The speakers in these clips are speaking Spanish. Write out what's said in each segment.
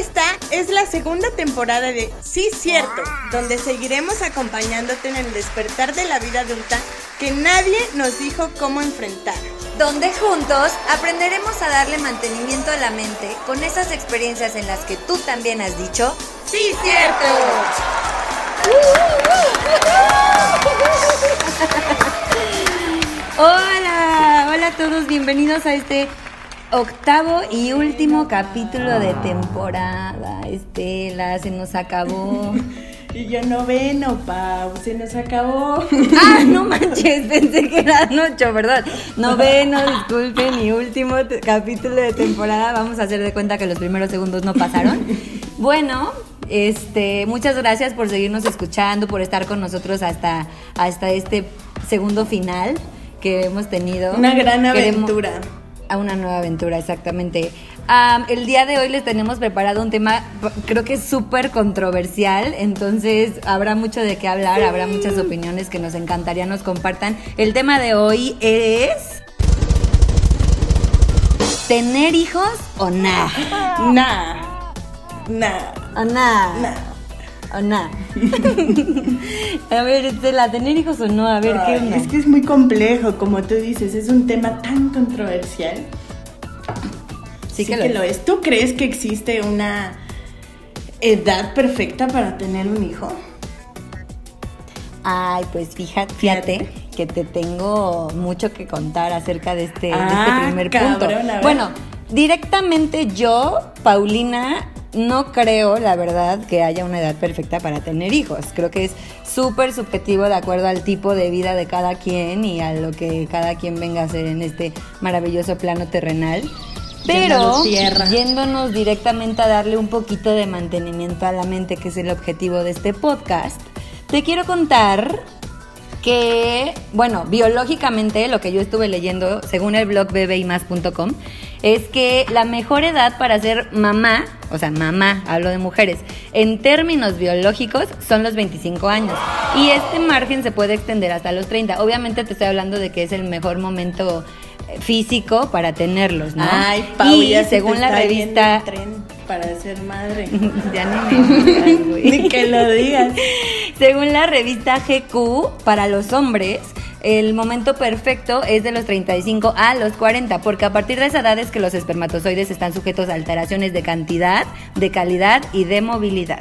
Esta es la segunda temporada de Sí Cierto, donde seguiremos acompañándote en el despertar de la vida adulta que nadie nos dijo cómo enfrentar. Donde juntos aprenderemos a darle mantenimiento a la mente con esas experiencias en las que tú también has dicho ¡Sí Cierto! Hola a todos, bienvenidos a este octavo y último capítulo de temporada. Estela, se nos acabó. Y yo noveno, Pau, se nos acabó. Ah, no manches, pensé que eran 8, ¿verdad? Noveno, disculpen, y último capítulo de temporada. Vamos a hacer de cuenta que los primeros segundos no pasaron. Bueno, muchas gracias por seguirnos escuchando, por estar con nosotros hasta este segundo final que hemos tenido. Una gran aventura. A una nueva aventura, exactamente. El día de hoy les tenemos preparado un tema, creo que súper controversial, entonces habrá mucho de qué hablar, sí. Habrá muchas opiniones que nos encantaría nos compartan. El tema de hoy es... ¿tener hijos o nah? Nah. Nah. O nah. Nah. O nah. A ver, Estela, ¿tener hijos o no? A ver, ¿qué onda? Es que es muy complejo, como tú dices, es un tema tan controversial. Sí que lo es. ¿Tú crees que existe una edad perfecta para tener un hijo? Ay, pues fíjate que te tengo mucho que contar acerca de este primer punto. Bueno, directamente yo, Paulina, no creo, la verdad, que haya una edad perfecta para tener hijos. Creo que es súper subjetivo de acuerdo al tipo de vida de cada quien y a lo que cada quien venga a hacer en este maravilloso plano terrenal. Pero yéndonos directamente a darle un poquito de mantenimiento a la mente, que es el objetivo de este podcast, te quiero contar que, bueno, biológicamente lo que yo estuve leyendo, según el blog bebeymas.com, es que la mejor edad para ser mamá, o sea, hablo de mujeres, en términos biológicos son los 25 años. Y este margen se puede extender hasta los 30. Obviamente te estoy hablando de que es el mejor momento físico para tenerlos, ¿no? Ay, Pau, y ya según la revista... para ser madre. Ya ni me güey. Ni que lo digas. Según la revista GQ, para los hombres, el momento perfecto es de los 35 a los 40, porque a partir de esa edad es que los espermatozoides están sujetos a alteraciones de cantidad, de calidad y de movilidad.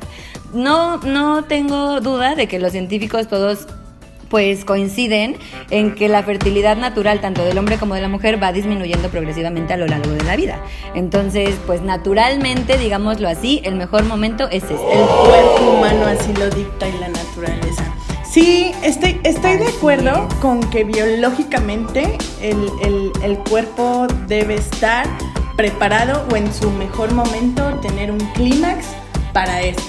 No tengo duda de que los científicos todos pues coinciden en que la fertilidad natural tanto del hombre como de la mujer va disminuyendo progresivamente a lo largo de la vida. Entonces, pues naturalmente, digámoslo así, el mejor momento es este. El cuerpo humano así lo dicta y la naturaleza. Sí, estoy de acuerdo con que biológicamente el cuerpo debe estar preparado o en su mejor momento tener un clímax para esto.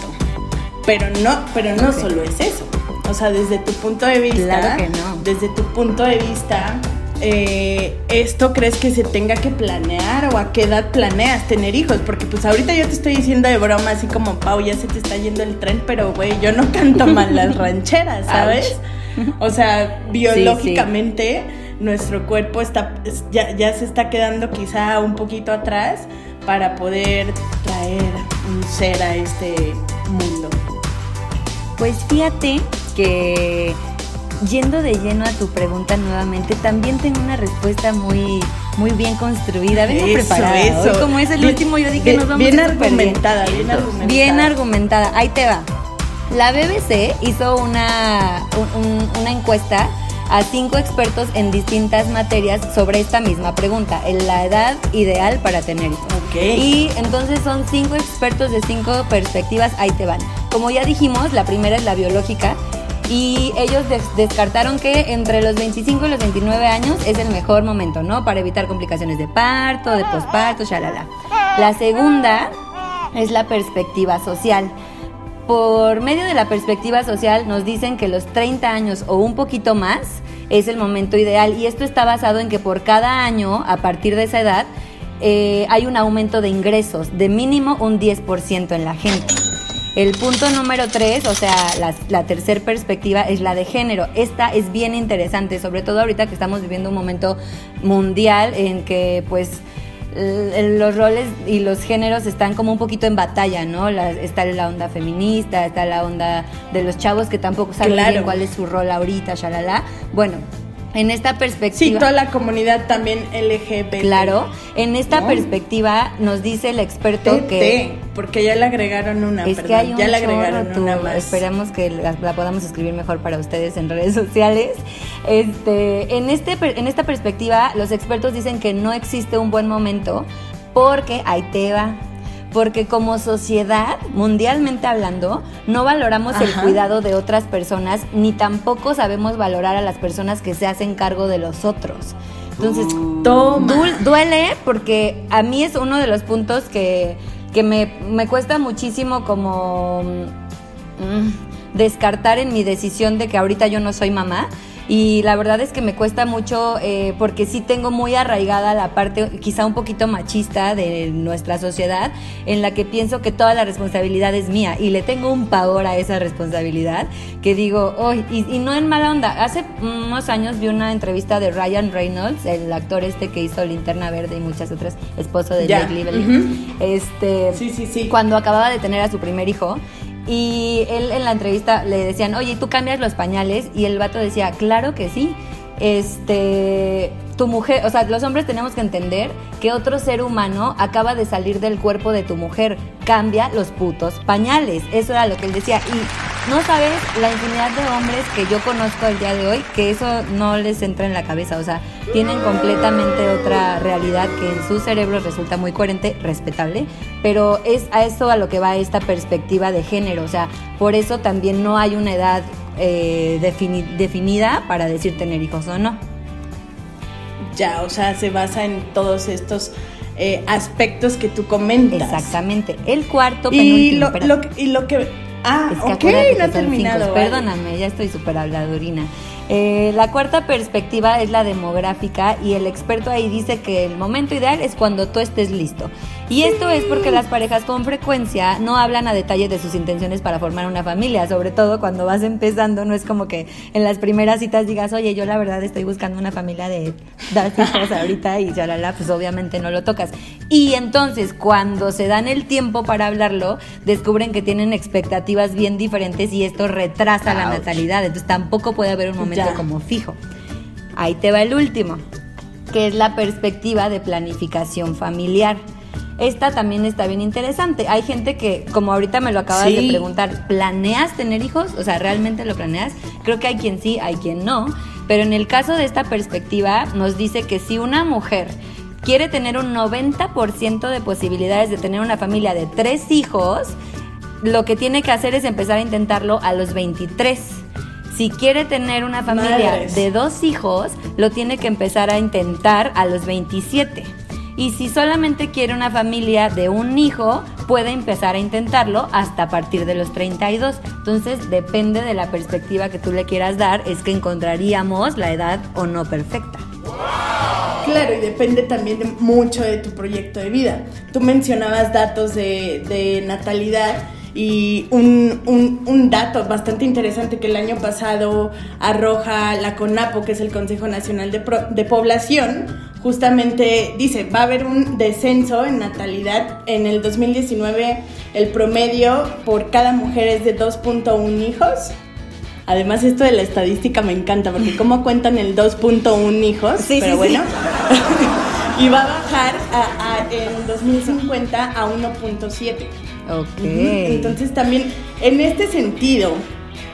Pero no solo es eso. O sea, desde tu punto de vista, claro que no. ¿Esto crees que se tenga que planear o a qué edad planeas tener hijos? Porque pues ahorita yo te estoy diciendo de broma así como, Pau, ya se te está yendo el tren, pero güey, yo no canto mal las rancheras, ¿sabes? O sea, biológicamente sí. Nuestro cuerpo ya se está quedando quizá un poquito atrás para poder traer un ser a este mundo. Pues fíjate que yendo de lleno a tu pregunta nuevamente, también tengo una respuesta muy, muy bien construida. Vengo preparada. Hoy, como es el último, yo dije nos vamos bien a argumentada, bien. Bien argumentada. Ahí te va. La BBC hizo una encuesta a 5 expertos en distintas materias sobre esta misma pregunta, en la edad ideal para tener hijos. Okay. Y entonces son 5 expertos de 5 perspectivas, ahí te van. Como ya dijimos, la primera es la biológica y ellos descartaron que entre los 25 y los 29 años es el mejor momento, ¿no? Para evitar complicaciones de parto, de posparto, shalala. La segunda es la perspectiva social. Por medio de la perspectiva social nos dicen que los 30 años o un poquito más es el momento ideal y esto está basado en que por cada año a partir de esa edad hay un aumento de ingresos de mínimo un 10% en la gente. El punto número 3, o sea, la tercer perspectiva es la de género. Esta es bien interesante, sobre todo ahorita que estamos viviendo un momento mundial en que pues los roles y los géneros están como un poquito en batalla, ¿no? Está la onda feminista, está la onda de los chavos que tampoco saben bien cuál es su rol ahorita, shalala. Bueno, en esta perspectiva... Sí, toda la comunidad también LGBT. Claro, en esta perspectiva nos dice el experto que... porque ya le agregaron una, es que hay un ya le agregaron una más. Esperemos que la podamos escribir mejor para ustedes en redes sociales. En esta perspectiva, los expertos dicen que no existe un buen momento porque ahí te va. Porque como sociedad, mundialmente hablando, no valoramos el cuidado de otras personas, ni tampoco sabemos valorar a las personas que se hacen cargo de los otros. Entonces, duele porque a mí es uno de los puntos que me cuesta muchísimo como descartar en mi decisión de que ahorita yo no soy mamá. Y la verdad es que me cuesta mucho porque sí tengo muy arraigada la parte quizá un poquito machista de nuestra sociedad, en la que pienso que toda la responsabilidad es mía y le tengo un pavor a esa responsabilidad que digo, y no en mala onda. Hace unos años vi una entrevista de Ryan Reynolds, el actor este que hizo Linterna Verde y muchas otras, esposo de Jake Lively, cuando acababa de tener a su primer hijo. Y él en la entrevista le decían, oye, ¿tú cambias los pañales? Y el vato decía, claro que sí. Tu mujer, o sea, los hombres tenemos que entender que otro ser humano acaba de salir del cuerpo de tu mujer. Cambia los putos pañales. Eso era lo que él decía. Y no sabes la infinidad de hombres que yo conozco el día de hoy que eso no les entra en la cabeza. O sea, tienen completamente otra realidad que en sus cerebros resulta muy coherente, respetable. Pero es a eso a lo que va esta perspectiva de género. O sea, por eso también no hay una edad definida para decir tener hijos o no. Ya, o sea, se basa en todos estos aspectos que tú comentas. Exactamente. El cuarto, penúltimo. Es que no he terminado. Vale. Perdóname, ya estoy súper habladorina. La cuarta perspectiva es la demográfica y el experto ahí dice que el momento ideal es cuando tú estés listo. Y esto es porque las parejas con frecuencia no hablan a detalle de sus intenciones para formar una familia, sobre todo cuando vas empezando. No es como que en las primeras citas digas, oye, yo la verdad estoy buscando una familia de dos hijos ahorita y ya pues obviamente no lo tocas. Y entonces cuando se dan el tiempo para hablarlo, descubren que tienen expectativas bien diferentes y esto retrasa la natalidad. Entonces tampoco puede haber un momento como fijo. Ahí te va el último, que es la perspectiva de planificación familiar. Esta también está bien interesante. Hay gente que, como ahorita me lo acabas de preguntar, ¿planeas tener hijos? O sea, ¿realmente lo planeas? Creo que hay quien sí, hay quien no. Pero en el caso de esta perspectiva, nos dice que si una mujer quiere tener un 90% de posibilidades de tener una familia de 3 hijos, lo que tiene que hacer es empezar a intentarlo a los 23. Si quiere tener una familia de 2 hijos, lo tiene que empezar a intentar a los 27. Y si solamente quiere una familia de 1 hijo, puede empezar a intentarlo hasta a partir de los 32. Entonces, depende de la perspectiva que tú le quieras dar, es que encontraríamos la edad o no perfecta. Claro, y depende también mucho de tu proyecto de vida. Tú mencionabas datos de natalidad. Y un dato bastante interesante que el año pasado arroja la CONAPO, que es el Consejo Nacional de Población, justamente dice, va a haber un descenso en natalidad. En el 2019 el promedio por cada mujer es de 2.1 hijos. Además, esto de la estadística me encanta, porque cómo cuentan el 2.1 hijos, Y va a bajar en 2050 a 1.7. Okay. Entonces también en este sentido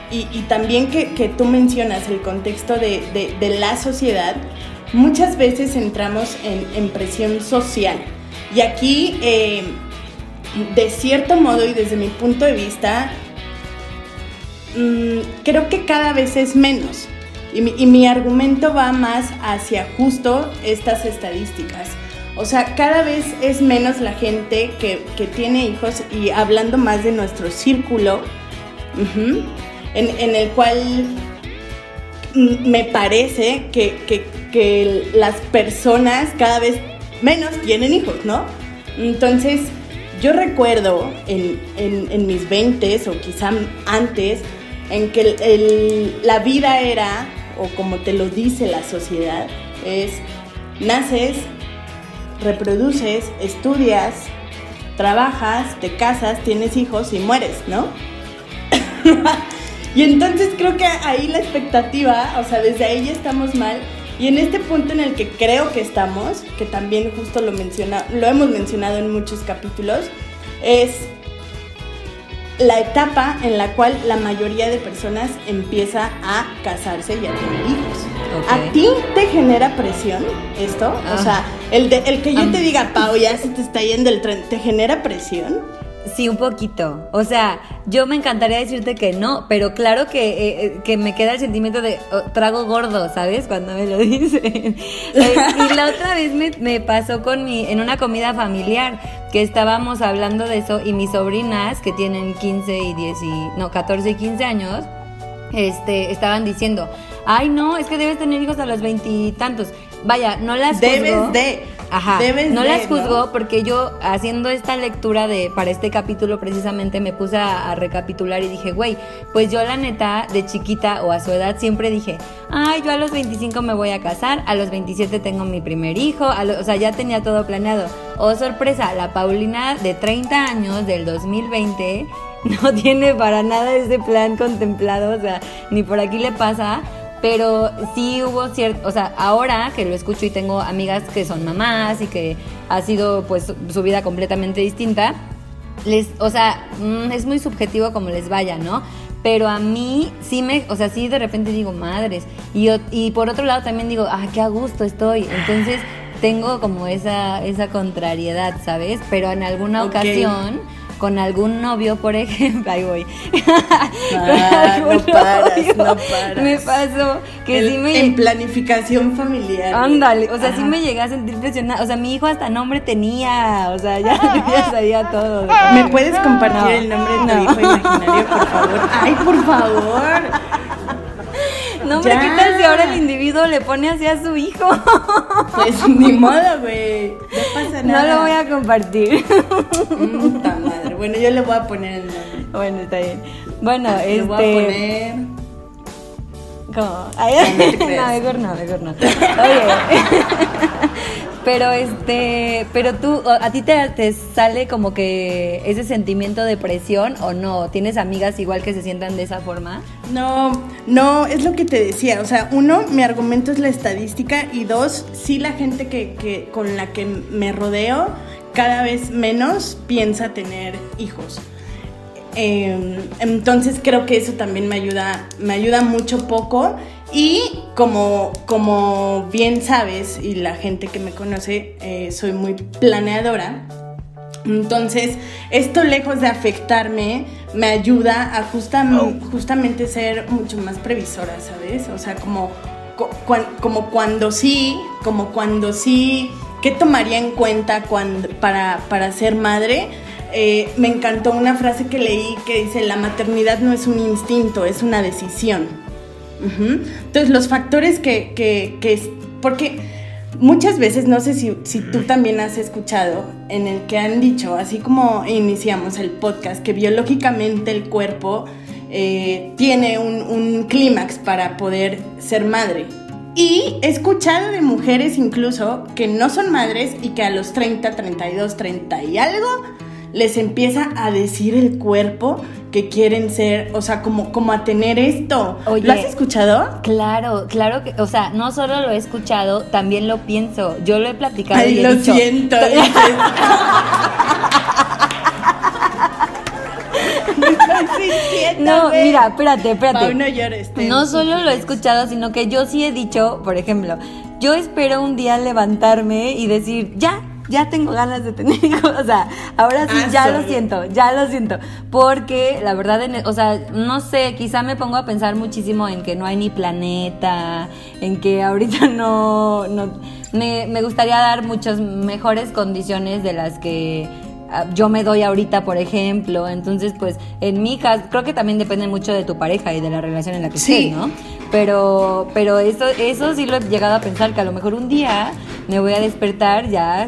y también que tú mencionas el contexto de la sociedad, muchas veces entramos en presión social y aquí de cierto modo y desde mi punto de vista creo que cada vez es menos y mi argumento va más hacia justo estas estadísticas. O sea, cada vez es menos la gente que tiene hijos y hablando más de nuestro círculo, en el cual me parece que las personas cada vez menos tienen hijos, ¿no? Entonces, yo recuerdo en mis 20s o quizá antes, en que la vida era, o como te lo dice la sociedad, es naces, reproduces, estudias, trabajas, te casas, tienes hijos y mueres, ¿no? Y entonces creo que ahí la expectativa, o sea, desde ahí ya estamos mal. Y en este punto en el que creo que estamos, que también justo lo hemos mencionado en muchos capítulos, es la etapa en la cual la mayoría de personas empieza a casarse y a tener hijos. Okay. ¿A ti te genera presión esto? Ah. O sea, el que yo te diga, Pau, ya se te está yendo el tren, ¿te genera presión? Sí, un poquito. O sea, yo me encantaría decirte que no, pero claro que me queda el sentimiento de trago gordo, ¿sabes? Cuando me lo dicen. Y la otra vez me pasó en una comida familiar, que estábamos hablando de eso, y mis sobrinas, que tienen 14 y 15 años, estaban diciendo, ay, no, es que debes tener hijos a los 20 y tantos. Vaya, no las juzgo. No las juzgo, porque yo haciendo esta lectura para este capítulo precisamente me puse a recapitular y dije, güey, pues yo la neta de chiquita o a su edad siempre dije, ay, yo a los 25 me voy a casar, a los 27 tengo mi primer hijo, o sea, ya tenía todo planeado. Oh, sorpresa, la Paulina de 30 años del 2020 no tiene para nada ese plan contemplado, o sea, ni por aquí le pasa. Pero sí hubo cierto, o sea, ahora que lo escucho y tengo amigas que son mamás y que ha sido pues su vida completamente distinta, o sea, es muy subjetivo como les vaya, ¿no? Pero a mí sí de repente digo, madres, y por otro lado también digo, ah, qué a gusto estoy. Entonces tengo como esa contrariedad, ¿sabes? Pero en alguna ocasión, con algún novio, por ejemplo, ahí voy. No paras. Me pasó que sí me... En planificación familiar. Ándale, o sea, sí me llegué a sentir presionada. O sea, mi hijo hasta nombre tenía, o sea, ya sabía todo. ¿Me puedes compartir el nombre de tu hijo imaginario, por favor? ¡Ay, por favor! No, hombre, ¿qué tal si ahora el individuo le pone así a su hijo? Pues ni modo, güey. No pasa nada. No lo voy a compartir. Puta madre. Bueno, yo le voy a poner el nombre. Bueno, está bien. Bueno, le voy a poner... ¿Cómo? No, mejor no. Oye. Pero tú, ¿a ti te sale como que ese sentimiento de presión o no? ¿Tienes amigas igual que se sientan de esa forma? No, es lo que te decía. O sea, uno, mi argumento es la estadística, y dos, sí la gente que con la que me rodeo cada vez menos piensa tener hijos. Entonces creo que eso también me ayuda mucho poco. Y como bien sabes, y la gente que me conoce, soy muy planeadora. Entonces, esto, lejos de afectarme, me ayuda a justamente ser mucho más previsora, ¿sabes? O sea, como cuando sí, ¿qué tomaría en cuenta para ser madre? Me encantó una frase que leí que dice, la maternidad no es un instinto, es una decisión. Uh-huh. Entonces, los factores que porque muchas veces, no sé si tú también has escuchado, en el que han dicho, así como iniciamos el podcast, que biológicamente el cuerpo tiene un clímax para poder ser madre. Y he escuchado de mujeres incluso que no son madres y que a los 30, 32, 30 y algo... les empieza a decir el cuerpo que quieren ser, o sea, como a tener esto. Oye, ¿lo has escuchado? Claro que, o sea, no solo lo he escuchado, también lo pienso. Yo lo he platicado. Ay, y lo he dicho, siento. No, mira, espérate. No llores. No solo lo he escuchado, sino que yo sí he dicho, por ejemplo, yo espero un día levantarme y decir, ya tengo ganas de tener hijos, o sea, ahora sí, ya lo siento, porque la verdad, o sea, no sé, quizá me pongo a pensar muchísimo en que no hay ni planeta, en que ahorita no me gustaría dar muchas mejores condiciones de las que yo me doy ahorita, por ejemplo. Entonces, pues, en mi caso, creo que también depende mucho de tu pareja y de la relación en la que estés, ¿no? Pero eso sí lo he llegado a pensar, que a lo mejor un día me voy a despertar ya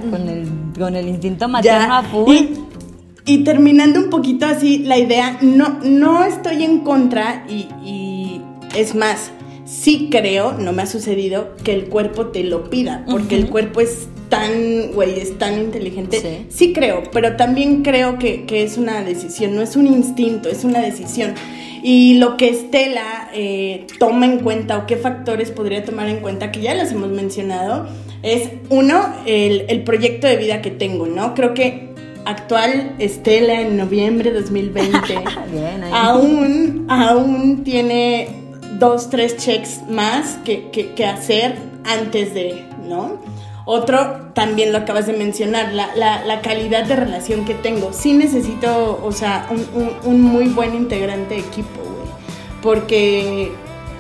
con el instinto materno a full. Y terminando un poquito así la idea, no estoy en contra, y es más, sí creo, no me ha sucedido, que el cuerpo te lo pida, porque el cuerpo es tan, güey, es tan inteligente. Sí, sí creo, pero también creo que es una decisión, no es un instinto, es una decisión. Y lo que Estela toma en cuenta, o qué factores podría tomar en cuenta, que ya las hemos mencionado, es uno, el proyecto de vida que tengo, ¿no? Creo que actual Estela en noviembre de 2020 bien, aún tiene 2-3 checks más que hacer antes de, ¿no? Otro, también lo acabas de mencionar, la calidad de relación que tengo. Sí necesito, o sea, un muy buen integrante de equipo, güey.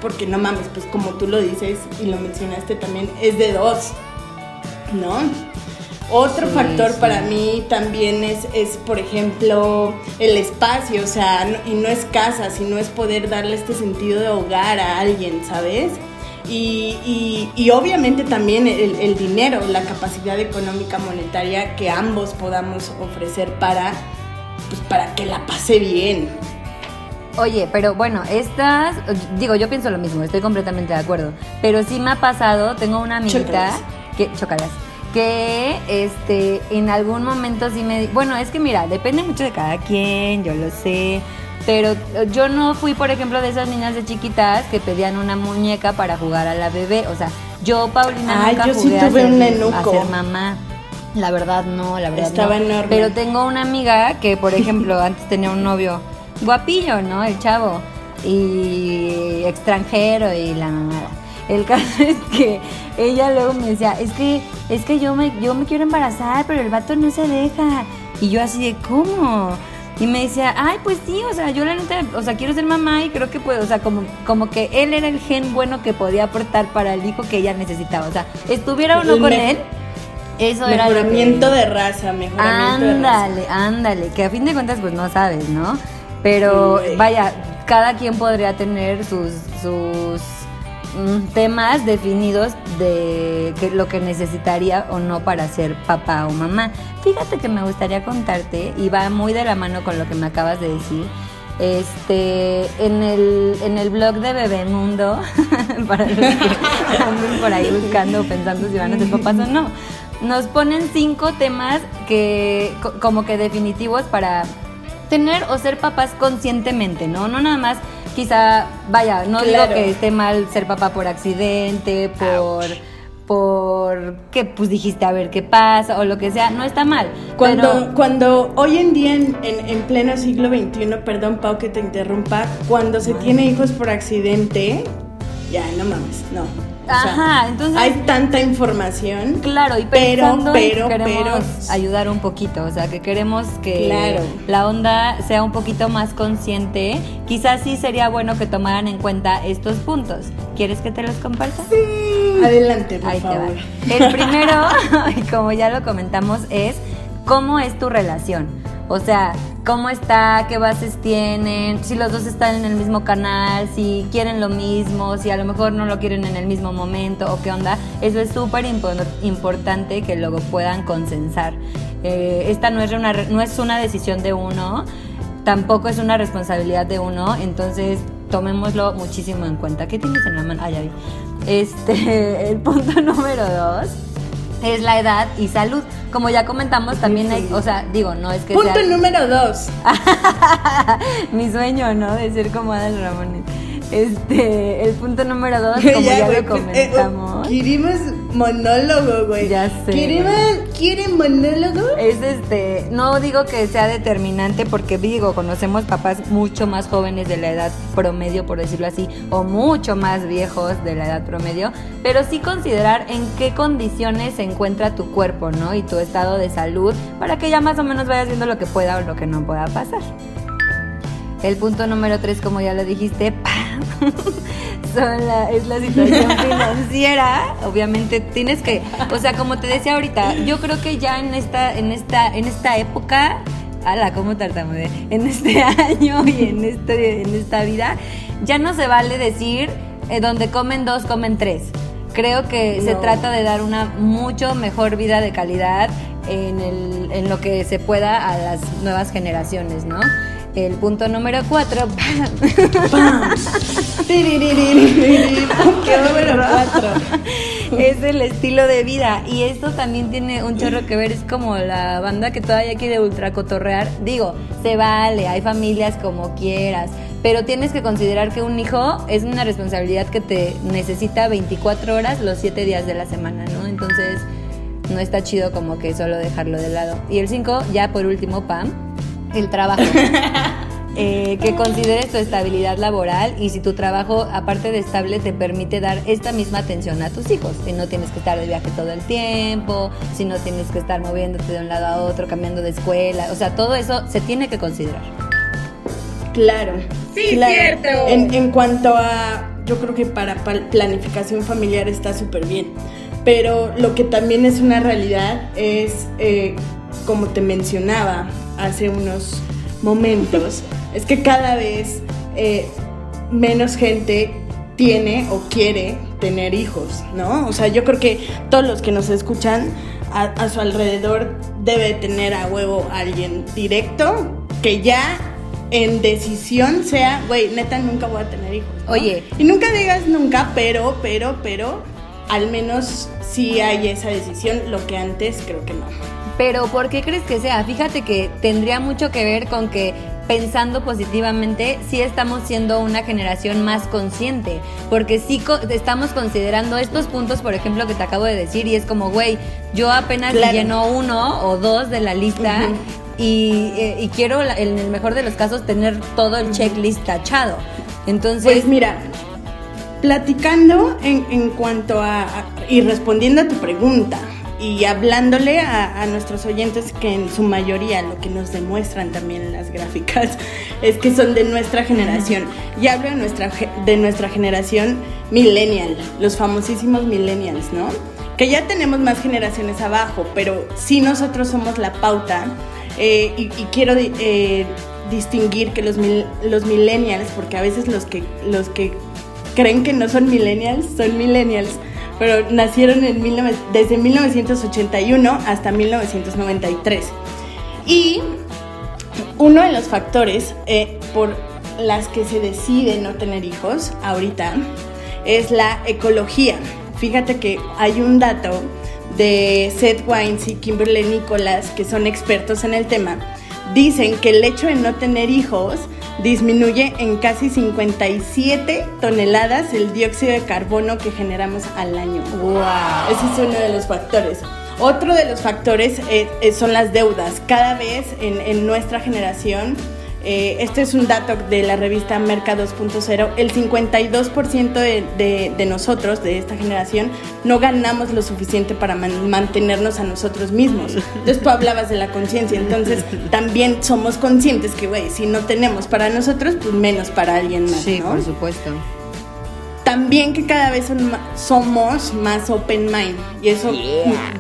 Porque no mames, pues como tú lo dices y lo mencionaste también, es de dos, ¿no? Otro factor para mí también es, por ejemplo, el espacio, o sea, no, y no es casa, sino es poder darle este sentido de hogar a alguien, ¿sabes? Y obviamente también el dinero, la capacidad económica monetaria que ambos podamos ofrecer para que la pase bien. Oye, pero bueno, yo pienso lo mismo, estoy completamente de acuerdo, pero sí me ha pasado, tengo una amiguita que en algún momento sí me... Bueno, es que mira, depende mucho de cada quien, yo lo sé. Pero yo no fui, por ejemplo, de esas niñas de chiquitas que pedían una muñeca para jugar a la bebé. O sea, yo, Paulina, nunca jugué a ser mamá. La verdad no, Estaba enorme. Pero tengo una amiga que, por ejemplo, antes tenía un novio guapillo, ¿no? El chavo. Y extranjero y la mamada. El caso es que ella luego me decía, es que yo me quiero embarazar, pero el vato no se deja. Y yo así de, ¿cómo? Y me decía, ay, pues sí, o sea, yo la neta, o sea, quiero ser mamá y creo que puedo, o sea, como que él era el gen bueno que podía aportar para el hijo que ella necesitaba, o sea, estuviera o no con él, eso era lo que... Mejoramiento de raza, que a fin de cuentas, pues no sabes, ¿no? Pero, vaya, cada quien podría tener sus temas definidos de que lo que necesitaría o no para ser papá o mamá. Fíjate que me gustaría contarte, y va muy de la mano con lo que me acabas de decir, en el blog de Bebemundo, para los que andan por ahí buscando, pensando si van a ser papás o no, nos ponen 5 temas que como que definitivos para tener o ser papás conscientemente, ¿no? No nada más. Quizá, vaya, no digo que esté mal ser papá por accidente, por que pues dijiste a ver qué pasa o lo que sea, no está mal. Cuando hoy en día en pleno siglo XXI, perdón Pau que te interrumpa, cuando se tiene hijos por accidente, ya no mames, no. Ajá, o sea, entonces hay tanta información. Claro, y queremos ayudar un poquito, o sea, que queremos que la onda sea un poquito más consciente. Quizás sí sería bueno que tomaran en cuenta estos puntos. ¿Quieres que te los comparta? Sí. Adelante, por favor. El primero, como ya lo comentamos, es cómo es tu relación. O sea, cómo está, qué bases tienen, si los dos están en el mismo canal, si quieren lo mismo, si a lo mejor no lo quieren en el mismo momento o qué onda. Eso es súper importante que luego puedan consensar. Esta no es una decisión de uno, tampoco es una responsabilidad de uno, entonces tomémoslo muchísimo en cuenta. ¿Qué tienes en la mano? Ah, ya vi. El punto número 2 es la edad y salud. Como ya comentamos, también hay, o sea, digo, no es que punto sea... número 2. Mi sueño, ¿no? De ser como Adal Ramones. El punto número 2, como ya lo comentamos. Queremos monólogo, güey. Ya sé. ¿Quieren monólogo? No digo que sea determinante porque, digo, conocemos papás mucho más jóvenes de la edad promedio, por decirlo así, o mucho más viejos de la edad promedio, pero sí considerar en qué condiciones se encuentra tu cuerpo, ¿no? Y tu estado de salud, para que ya más o menos vayas viendo lo que pueda o lo que no pueda pasar. El punto número 3, como ya lo dijiste, es la situación financiera. Obviamente tienes que, o sea, como te decía ahorita, yo creo que ya en esta época, ala, cómo tartamudeé, en este año y en esta vida, ya no se vale decir donde comen 2, comen 3. Creo que se trata de dar una mucho mejor vida de calidad en lo que se pueda a las nuevas generaciones, ¿no? El punto número 4 Es el estilo de vida. Y esto también tiene un chorro que ver. Es como la banda que todavía quiere ultracotorrear. Digo, se vale, hay familias como quieras, pero tienes que considerar que un hijo es una responsabilidad que te necesita 24 horas los 7 días de la semana, ¿no? Entonces no está chido como que solo dejarlo de lado. Y el 5, ya por último, Pam, el trabajo. Que consideres tu estabilidad laboral y si tu trabajo, aparte de estable, te permite dar esta misma atención a tus hijos. Si no tienes que estar de viaje todo el tiempo, si no tienes que estar moviéndote de un lado a otro, cambiando de escuela, o sea, todo eso se tiene que considerar. Claro. Sí, claro. Cierto. En cuanto a, yo creo que para planificación familiar está súper bien, pero lo que también es una realidad es, como te mencionaba hace unos momentos, es que cada vez menos gente tiene o quiere tener hijos, ¿no? O sea, yo creo que todos los que nos escuchan a su alrededor debe tener a huevo a alguien directo que ya en decisión sea, güey, neta, nunca voy a tener hijos, ¿no? Oye. Y nunca digas nunca, pero, al menos sí hay esa decisión, lo que antes creo que no. Pero ¿por qué crees que sea? Fíjate que tendría mucho que ver con que, pensando positivamente, sí estamos siendo una generación más consciente, porque sí estamos considerando estos puntos, por ejemplo, que te acabo de decir, y es como, güey, yo apenas lleno uno o dos de la lista, uh-huh. y quiero, en el mejor de los casos, tener todo el checklist tachado. Entonces, pues mira, platicando en cuanto a y respondiendo a tu pregunta, y hablándole a nuestros oyentes, que en su mayoría lo que nos demuestran también las gráficas es que son de nuestra generación. Y hablo de nuestra generación millennial, los famosísimos millennials, ¿no? Que ya tenemos más generaciones abajo, pero sí nosotros somos la pauta. Y quiero distinguir que los millennials, porque a veces los que creen que no son millennials, pero nacieron desde 1981 hasta 1993. Y uno de los factores por las que se decide no tener hijos ahorita es la ecología. Fíjate que hay un dato de Seth Wines y Kimberly Nicholas, que son expertos en el tema. Dicen que el hecho de no tener hijos disminuye en casi 57 toneladas el dióxido de carbono que generamos al año. ¡Wow! Ese es uno de los factores. Otro de los factores son las deudas. Cada vez en nuestra generación, este es un dato de la revista Merca 2.0, el 52% de nosotros, de esta generación, no ganamos lo suficiente para mantenernos a nosotros mismos. Entonces tú hablabas de la conciencia, entonces también somos conscientes que, güey, si no tenemos para nosotros, pues menos para alguien más, sí, ¿no? Por supuesto. También que cada vez somos más open mind, y eso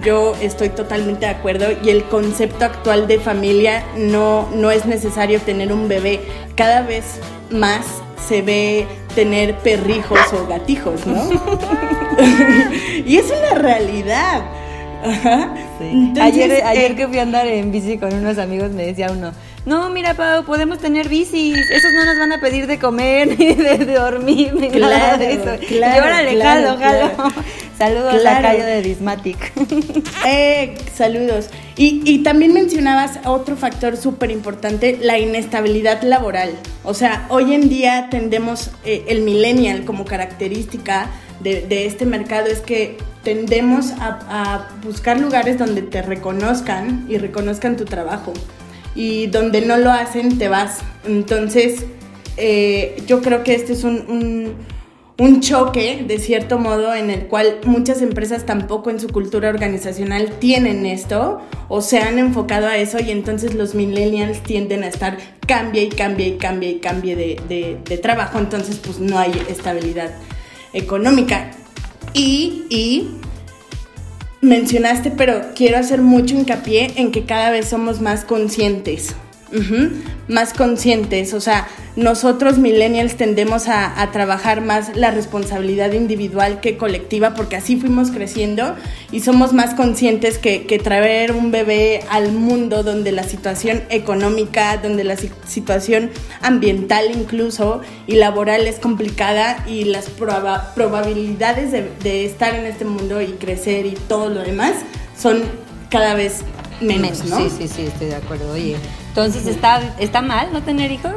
yo estoy totalmente de acuerdo, y el concepto actual de familia no es necesario tener un bebé, cada vez más se ve tener perrijos o gatijos, ¿no? Y es una realidad. Ajá. Sí. Entonces, ayer que fui a andar en bici con unos amigos, me decía uno, no, mira, Pau, podemos tener bicis, esos no nos van a pedir de comer ni de dormir ni claro, nada de eso. Claro, y órale, claro, jalo. Saludos a la calle de Dismatic. Saludos. Y también mencionabas otro factor súper importante, la inestabilidad laboral. O sea, hoy en día tendemos, el millennial como característica de este mercado es que tendemos a buscar lugares donde te reconozcan y reconozcan tu trabajo. Y donde no lo hacen, te vas. Entonces, yo creo que este es un choque, de cierto modo, en el cual muchas empresas tampoco en su cultura organizacional tienen esto, o se han enfocado a eso, y entonces los millennials tienden a estar cambie de trabajo. Entonces, pues no hay estabilidad económica. Y mencionaste, pero quiero hacer mucho hincapié en que cada vez somos más conscientes. más conscientes. O sea, nosotros millennials tendemos a trabajar más la responsabilidad individual que colectiva, porque así fuimos creciendo y somos más conscientes que traer un bebé al mundo donde la situación económica, donde la situación ambiental incluso y laboral es complicada, y las probabilidades de estar en este mundo y crecer y todo lo demás son cada vez menos, ¿no? Sí, estoy de acuerdo. Oye, entonces, ¿está mal no tener hijos?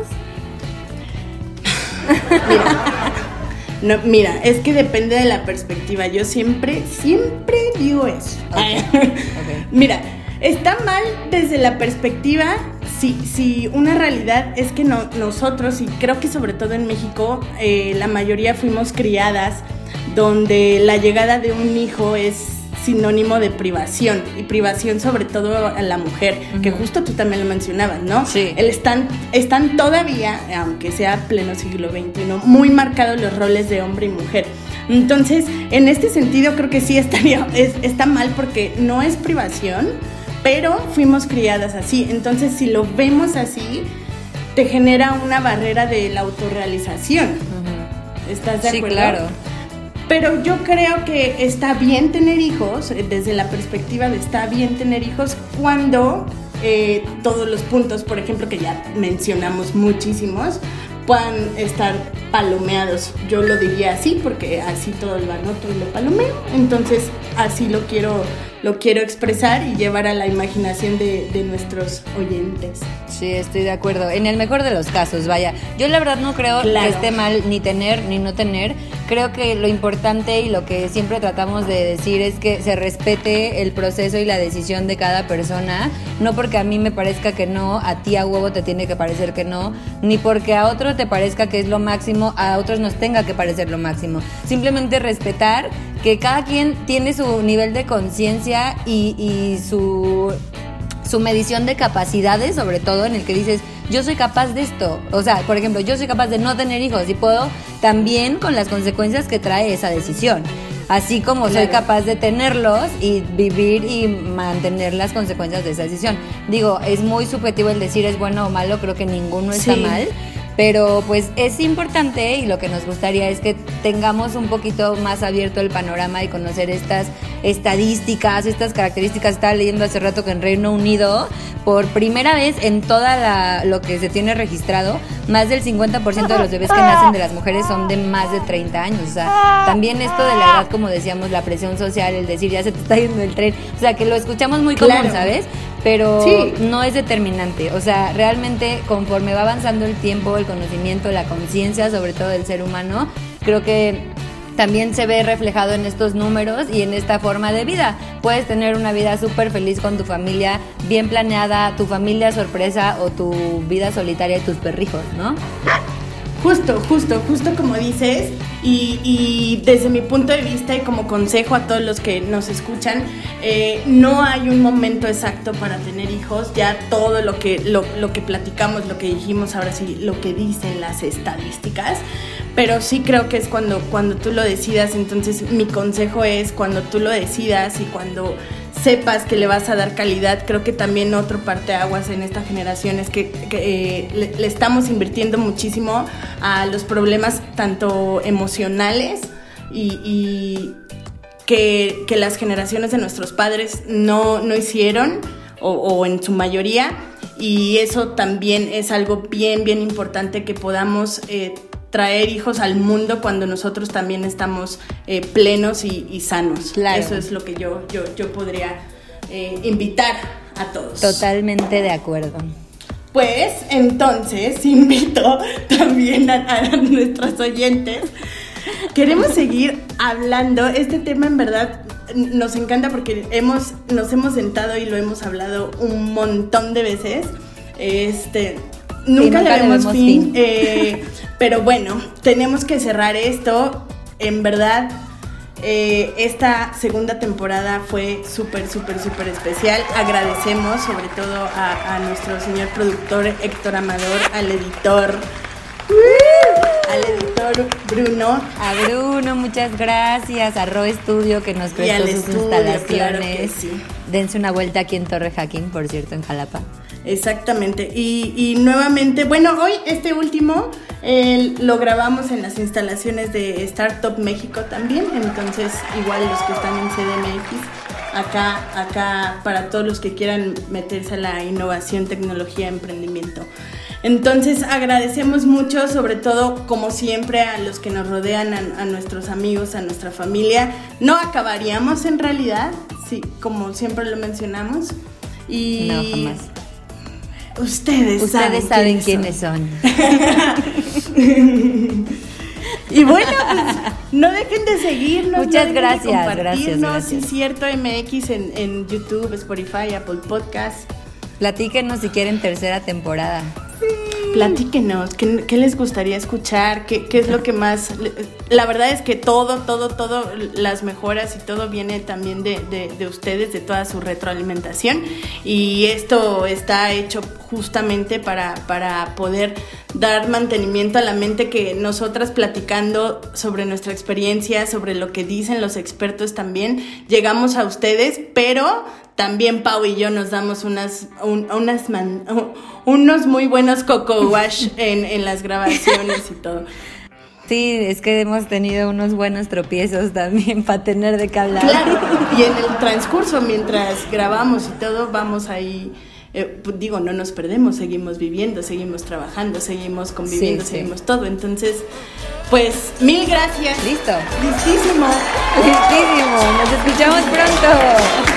Mira, es que depende de la perspectiva. Yo siempre digo eso. Okay. Mira, está mal desde la perspectiva si una realidad es que nosotros, y creo que sobre todo en México, la mayoría fuimos criadas donde la llegada de un hijo es sinónimo de privación, y privación sobre todo a la mujer, que justo tú también lo mencionabas, ¿no? Sí. Están todavía, aunque sea pleno siglo XXI, muy marcados los roles de hombre y mujer. Entonces, en este sentido creo que sí está mal, porque no es privación, pero fuimos criadas así. Entonces, si lo vemos así, te genera una barrera de la autorrealización. ¿Estás de acuerdo? Sí, claro. Pero yo creo que está bien tener hijos, desde la perspectiva de está bien tener hijos, cuando todos los puntos, por ejemplo, que ya mencionamos muchísimos, puedan estar palomeados. Yo lo diría así, porque así todo lo anoto y lo palomeo. Entonces, así lo quiero expresar y llevar a la imaginación de nuestros oyentes. Sí, estoy de acuerdo. En el mejor de los casos, vaya. Yo la verdad no creo que esté mal ni tener ni no tener. Creo que lo importante y lo que siempre tratamos de decir es que se respete el proceso y la decisión de cada persona. No porque a mí me parezca que no, a ti a huevo te tiene que parecer que no, ni porque a otro te parezca que es lo máximo, a otros nos tenga que parecer lo máximo. Simplemente respetar que cada quien tiene su nivel de conciencia y su medición de capacidades, sobre todo, en el que dices, yo soy capaz de esto. O sea, por ejemplo, yo soy capaz de no tener hijos y puedo también con las consecuencias que trae esa decisión. Así como soy capaz de tenerlos y vivir y mantener las consecuencias de esa decisión. Digo, es muy subjetivo el decir es bueno o malo, creo que ninguno está mal. Pero pues es importante, y lo que nos gustaría es que tengamos un poquito más abierto el panorama y conocer estas estadísticas, estas características. Estaba leyendo hace rato que en Reino Unido, por primera vez en toda lo que se tiene registrado, más del 50% de los bebés que nacen de las mujeres son de más de 30 años. O sea, también esto de la edad, como decíamos, la presión social, el decir ya se te está yendo el tren. O sea, que lo escuchamos muy común, ¿sabes? Pero no es determinante. O sea, realmente conforme va avanzando el tiempo, el conocimiento, la conciencia, sobre todo del ser humano, creo que también se ve reflejado en estos números y en esta forma de vida. Puedes tener una vida súper feliz con tu familia, bien planeada, tu familia sorpresa o tu vida solitaria y tus perrijos, ¿no? Justo como dices, y desde mi punto de vista y como consejo a todos los que nos escuchan, no hay un momento exacto para tener hijos. Ya todo lo que platicamos, lo que dijimos, ahora sí, lo que dicen las estadísticas, pero sí creo que es cuando tú lo decidas. Entonces mi consejo es, cuando tú lo decidas y cuando sepas que le vas a dar calidad. Creo que también otro parteaguas en esta generación es que le estamos invirtiendo muchísimo a los problemas tanto emocionales y que las generaciones de nuestros padres no hicieron o en su mayoría, y eso también es algo bien, bien importante, que podamos traer hijos al mundo cuando nosotros también estamos plenos y sanos. Claro. Eso es lo que yo podría invitar a todos. Totalmente de acuerdo. Pues entonces invito también a nuestros oyentes. Queremos seguir hablando. Este tema en verdad nos encanta, porque nos hemos sentado y lo hemos hablado un montón de veces. Nunca le vemos fin. Pero bueno, tenemos que cerrar esto. En verdad, esta segunda temporada fue súper especial. Agradecemos sobre todo a nuestro señor productor Héctor Amador, al editor Bruno. A Bruno, muchas gracias. A Ro Estudio, que nos prestó sus instalaciones. Claro que sí. Dense una vuelta aquí en Torrejaquín, por cierto, en Jalapa. Exactamente. Y nuevamente, bueno, hoy este último lo grabamos en las instalaciones de Startup México también, entonces igual los que están en CDMX, acá para todos los que quieran meterse a la innovación, tecnología, emprendimiento. Entonces agradecemos mucho, sobre todo como siempre a los que nos rodean, a nuestros amigos, a nuestra familia. No acabaríamos en realidad, sí, como siempre lo mencionamos. Y no, jamás. Ustedes saben quiénes son. Y bueno, pues no dejen de seguirnos. Muchas gracias. De compartirnos, gracias. Sí, Cierto MX en YouTube, Spotify, Apple Podcasts. Platíquenos si quieren tercera temporada. Platíquenos, ¿qué les gustaría escuchar? ¿Qué es lo que más...? La verdad es que todo, las mejoras y todo viene también de ustedes, de toda su retroalimentación. Y esto está hecho justamente para poder dar mantenimiento a la mente, que nosotras platicando sobre nuestra experiencia, sobre lo que dicen los expertos también, llegamos a ustedes, pero... También Pau y yo nos damos unos muy buenos coco wash en las grabaciones y todo. Sí, es que hemos tenido unos buenos tropiezos también para tener de qué hablar. Claro, y en el transcurso, mientras grabamos y todo, vamos ahí, no nos perdemos, seguimos viviendo, seguimos trabajando, seguimos conviviendo, sí. Seguimos todo. Entonces, pues, mil gracias. Listo. Listísimo. Nos escuchamos pronto.